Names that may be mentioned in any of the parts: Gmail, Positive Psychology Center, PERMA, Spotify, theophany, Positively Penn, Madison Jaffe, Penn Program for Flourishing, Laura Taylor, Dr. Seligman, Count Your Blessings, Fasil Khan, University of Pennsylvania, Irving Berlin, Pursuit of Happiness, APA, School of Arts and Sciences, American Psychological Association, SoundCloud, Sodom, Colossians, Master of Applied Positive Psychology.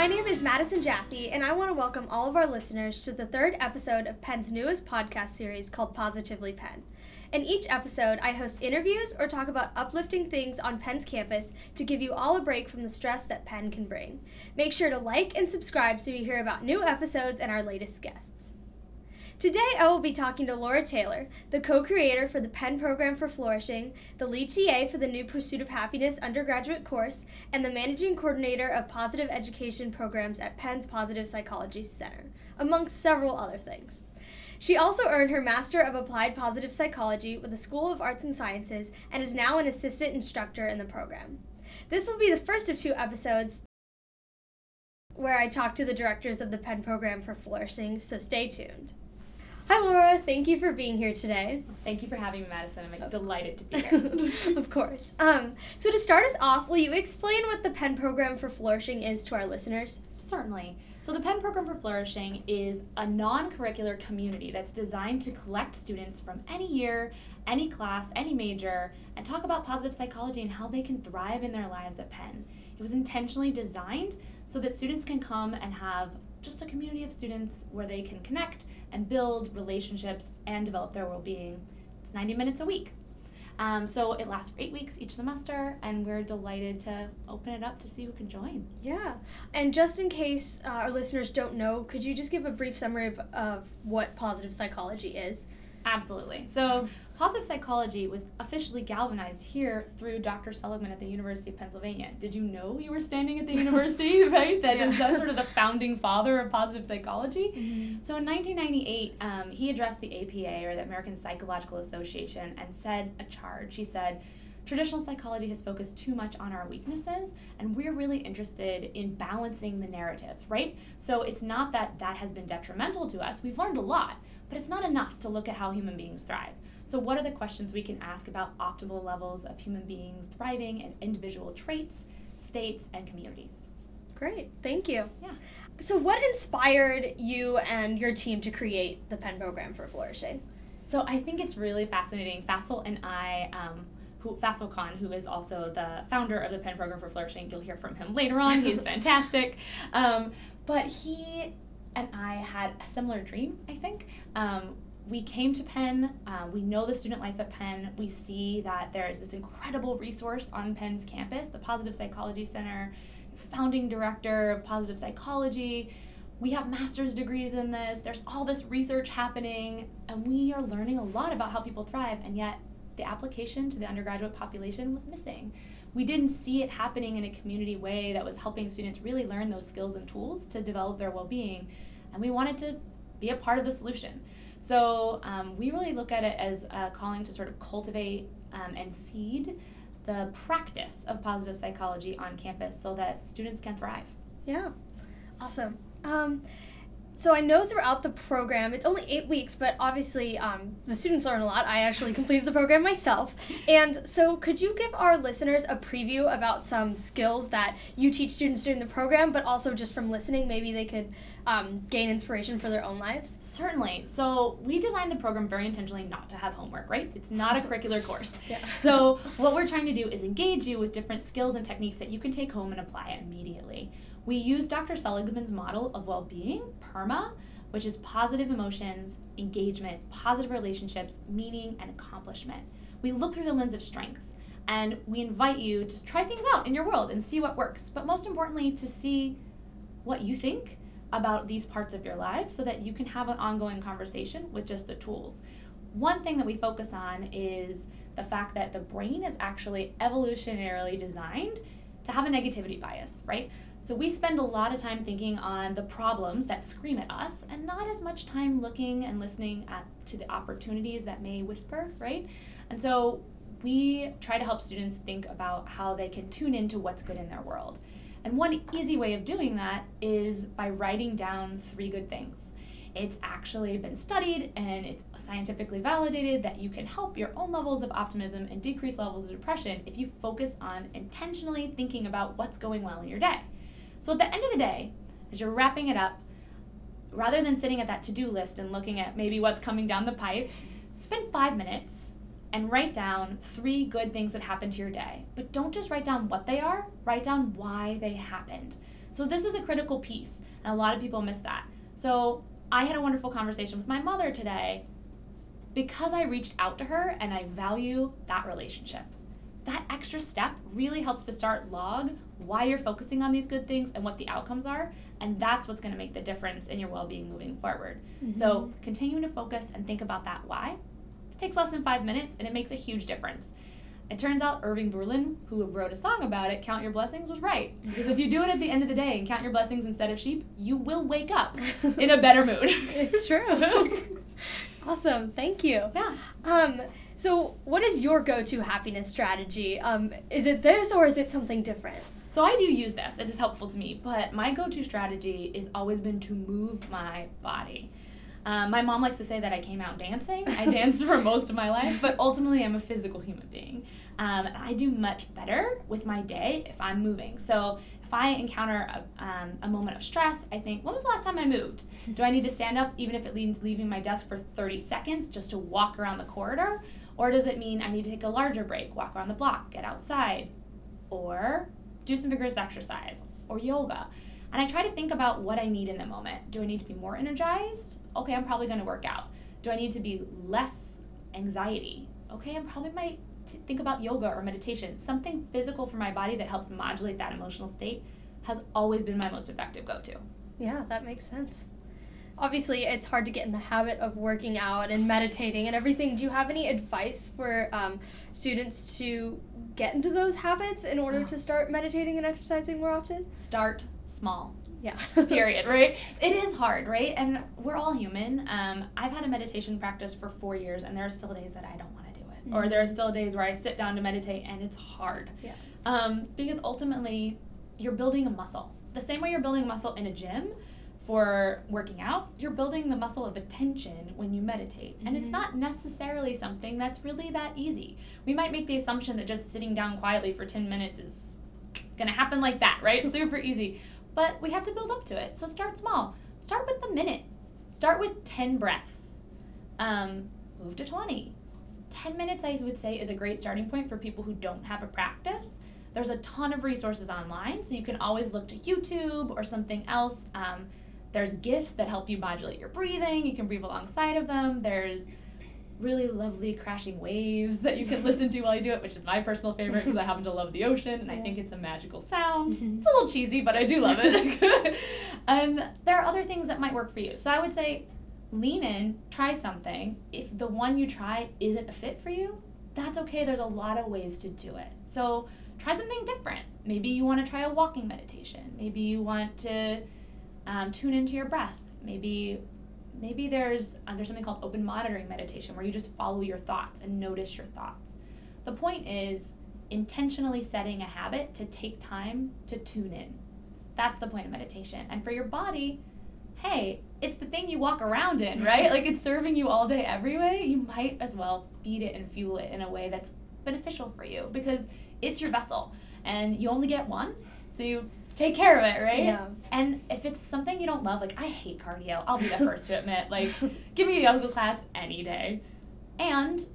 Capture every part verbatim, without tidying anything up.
My name is Madison Jaffe, and I want to welcome all of our listeners to the third episode of Penn's newest podcast series called Positively Penn. In each episode, I host interviews or talk about uplifting things on Penn's campus to give you all a break from the stress that Penn can bring. Make sure to like and subscribe so you hear about new episodes and our latest guests. Today, I will be talking to Laura Taylor, the co-creator for the Penn Program for Flourishing, the lead T A for the new Pursuit of Happiness undergraduate course, and the managing coordinator of positive education programs at Penn's Positive Psychology Center, amongst several other things. She also earned her Master of Applied Positive Psychology with the School of Arts and Sciences and is now an assistant instructor in the program. This will be the first of two episodes where I talk to the directors of the Penn Program for Flourishing, so stay tuned. Hi Laura, thank you for being here today. Thank you for having me, Madison. I'm delighted to be here. Of course. Um, so to start us off, will you explain what the Penn Program for Flourishing is to our listeners? Certainly. So the Penn Program for Flourishing is a non-curricular community that's designed to collect students from any year, any class, any major, and talk about positive psychology and how they can thrive in their lives at Penn. It was intentionally designed so that students can come and have just a community of students where they can connect and build relationships and develop their well-being. It's ninety minutes a week. Um, so it lasts for eight weeks each semester, and we're delighted to open it up to see who can join. Yeah, and just in case uh, our listeners don't know, could you just give a brief summary of, of what positive psychology is? Absolutely. So positive psychology was officially galvanized here through Doctor Seligman at the University of Pennsylvania. Did you know you were standing at the university, right? That yeah. is that's sort of the founding father of positive psychology. Mm-hmm. So in nineteen ninety-eight, um, he addressed the A P A, or the American Psychological Association, and said a charge. He said, "Traditional psychology has focused too much on our weaknesses, and we're really interested in balancing the narrative, right? So it's not that that has been detrimental to us. We've learned a lot, but it's not enough to look at how human beings thrive. So what are the questions we can ask about optimal levels of human being thriving and individual traits, states, and communities?" Great, thank you. Yeah. So what inspired you and your team to create the Penn Program for Flourishing? So I think it's really fascinating. Fasil and I, um, who, Fasil Khan, who is also the founder of the Penn Program for Flourishing, you'll hear from him later on, he's fantastic. Um, but he and I had a similar dream, I think. Um, We came to Penn, uh, we know the student life at Penn, we see that there is this incredible resource on Penn's campus, the Positive Psychology Center, founding director of positive psychology. We have master's degrees in this, there's all this research happening, and we are learning a lot about how people thrive, and yet the application to the undergraduate population was missing. We didn't see it happening in a community way that was helping students really learn those skills and tools to develop their well-being, and we wanted to be a part of the solution. So um, we really look at it as a calling to sort of cultivate um, and seed the practice of positive psychology on campus so that students can thrive. Yeah, awesome. Um, so I know throughout the program, it's only eight weeks, but obviously um, the students learn a lot. I actually completed the program myself. And so could you give our listeners a preview about some skills that you teach students during the program, but also just from listening, maybe they could Um, gain inspiration for their own lives? Certainly. So we designed the program very intentionally not to have homework, right? It's not a curricular course. Yeah. So what we're trying to do is engage you with different skills and techniques that you can take home and apply immediately. We use Doctor Seligman's model of well-being, PERMA, which is positive emotions, engagement, positive relationships, meaning, and accomplishment. We look through the lens of strengths, and we invite you to try things out in your world and see what works, but most importantly, to see what you think about these parts of your life so that you can have an ongoing conversation with just the tools. One thing that we focus on is the fact that the brain is actually evolutionarily designed to have a negativity bias, right? So we spend a lot of time thinking on the problems that scream at us and not as much time looking and listening at, to the opportunities that may whisper, right? And so we try to help students think about how they can tune into what's good in their world. And one easy way of doing that is by writing down three good things. It's actually been studied and it's scientifically validated that you can help your own levels of optimism and decrease levels of depression if you focus on intentionally thinking about what's going well in your day. So at the end of the day, as you're wrapping it up, rather than sitting at that to-do list and looking at maybe what's coming down the pipe, spend five minutes and write down three good things that happened to your day. But don't just write down what they are, write down why they happened. So this is a critical piece, and a lot of people miss that. So I had a wonderful conversation with my mother today because I reached out to her and I value that relationship. That extra step really helps to start log why you're focusing on these good things and what the outcomes are, and that's what's going to make the difference in your well-being moving forward. Mm-hmm. So continuing to focus and think about that why. It takes less than five minutes, and it makes a huge difference. It turns out Irving Berlin, who wrote a song about it, Count Your Blessings, was right. Because if you do it at the end of the day and count your blessings instead of sheep, you will wake up in a better mood. It's true. Awesome. Thank you. Yeah. Um, so what is your go-to happiness strategy? Um, is it this or is it something different? So I do use this. It is helpful to me. But my go-to strategy has always been to move my body. Um, my mom likes to say that I came out dancing. I danced for most of my life, but ultimately I'm a physical human being. Um, and I do much better with my day if I'm moving. So if I encounter a, um, a moment of stress, I think, when was the last time I moved? Do I need to stand up, even if it means leaving my desk for thirty seconds just to walk around the corridor? Or does it mean I need to take a larger break, walk around the block, get outside, or do some vigorous exercise or yoga? And I try to think about what I need in the moment. Do I need to be more energized? Okay, I'm probably going to work out. Do I need to be less anxiety? Okay, I probably might t- think about yoga or meditation. Something physical for my body that helps modulate that emotional state has always been my most effective go-to. Yeah, that makes sense. Obviously, it's hard to get in the habit of working out and meditating and everything. Do you have any advice for um, students to get into those habits in order to start meditating and exercising more often? Start small. Yeah. Period, right? It is hard, right? And we're all human. Um, I've had a meditation practice for four years, and there are still days that I don't want to do it. Mm-hmm. Or there are still days where I sit down to meditate, and it's hard. Yeah. Um, because ultimately, you're building a muscle. The same way you're building muscle in a gym for working out, you're building the muscle of attention when you meditate. Mm-hmm. And it's not necessarily something that's really that easy. We might make the assumption that just sitting down quietly for ten minutes is going to happen like that, right? Super easy. But we have to build up to it. So start small. Start with the minute. Start with ten breaths. Um, move to twenty. ten minutes, I would say, is a great starting point for people who don't have a practice. There's a ton of resources online, so you can always look to YouTube or something else. Um, there's GIFs that help you modulate your breathing. You can breathe alongside of them. There's really lovely crashing waves that you can listen to while you do it, which is my personal favorite because I happen to love the ocean, and yeah. I think it's a magical sound. Mm-hmm. It's a little cheesy, but I do love it. And there are other things that might work for you. So I would say lean in, try something. If the one you try isn't a fit for you, that's okay. There's a lot of ways to do it. So try something different. Maybe you want to try a walking meditation. Maybe you want to um, tune into your breath. Maybe Maybe there's uh, there's something called open monitoring meditation where you just follow your thoughts and notice your thoughts. The point is intentionally setting a habit to take time to tune in. That's the point of meditation. And for your body, hey, it's the thing you walk around in, right? Like it's serving you all day every way. You might as well feed it and fuel it in a way that's beneficial for you because it's your vessel and you only get one. So you take care of it, right? Yeah. And if it's something you don't love, like I hate cardio, I'll be the first to admit, like give me a yoga class any day. And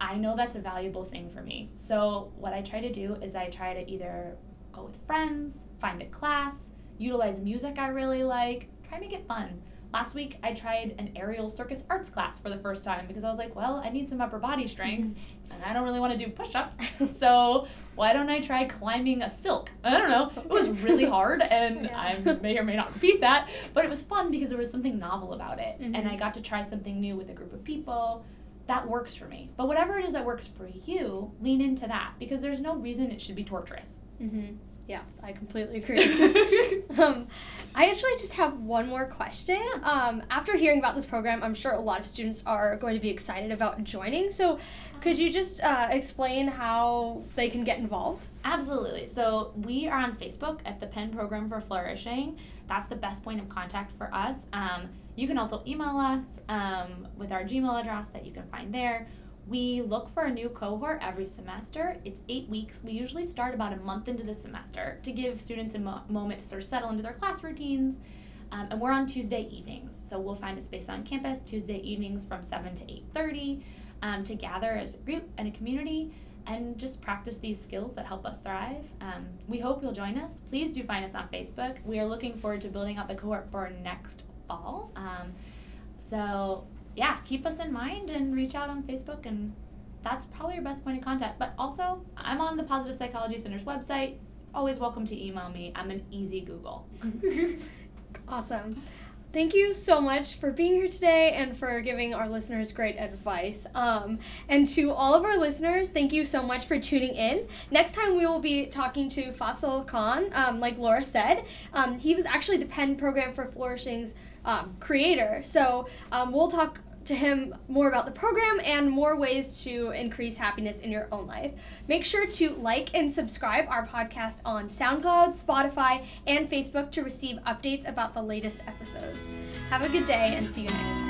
I know that's a valuable thing for me. So what I try to do is I try to either go with friends, find a class, utilize music I really like, try to make it fun. Last week I tried an aerial circus arts class for the first time because I was like, well, I need some upper body strength and I don't really want to do push-ups. So why don't I try climbing a silk? I don't know. It was really hard and yeah. I may or may not repeat that, but it was fun because there was something novel about it. Mm-hmm. And I got to try something new with a group of people. That works for me. But whatever it is that works for you, lean into that because there's no reason it should be torturous. Mm-hmm. Yeah, I completely agree. um, I actually just have one more question. Um, after hearing about this program, I'm sure a lot of students are going to be excited about joining. So could you just uh, explain how they can get involved? Absolutely. So we are on Facebook at the Penn Program for Flourishing. That's the best point of contact for us. Um, you can also email us um, with our Gmail address that you can find there. We look for a new cohort every semester. It's eight weeks. We usually start about a month into the semester to give students a mo- moment to sort of settle into their class routines. Um, and we're on Tuesday evenings. So we'll find a space on campus Tuesday evenings from seven to eight thirty um, to gather as a group and a community. and just practice these skills that help us thrive. Um, we hope you'll join us. Please do find us on Facebook. We are looking forward to building out the cohort for next fall. Um, so yeah, keep us in mind and reach out on Facebook, and that's probably your best point of contact. But also, I'm on the Positive Psychology Center's website. Always welcome to email me. I'm an easy Google. Awesome. Thank you so much for being here today and for giving our listeners great advice. Um, and to all of our listeners, thank you so much for tuning in. Next time we will be talking to Fasil Khan, um, like Laura said. Um, he was actually the Penn Program for Flourishing's um, creator. So um, we'll talk to him more about the program and more ways to increase happiness in your own life. Make sure to like and subscribe our podcast on SoundCloud, Spotify, and Facebook to receive updates about the latest episodes. Have a good day and see you next time.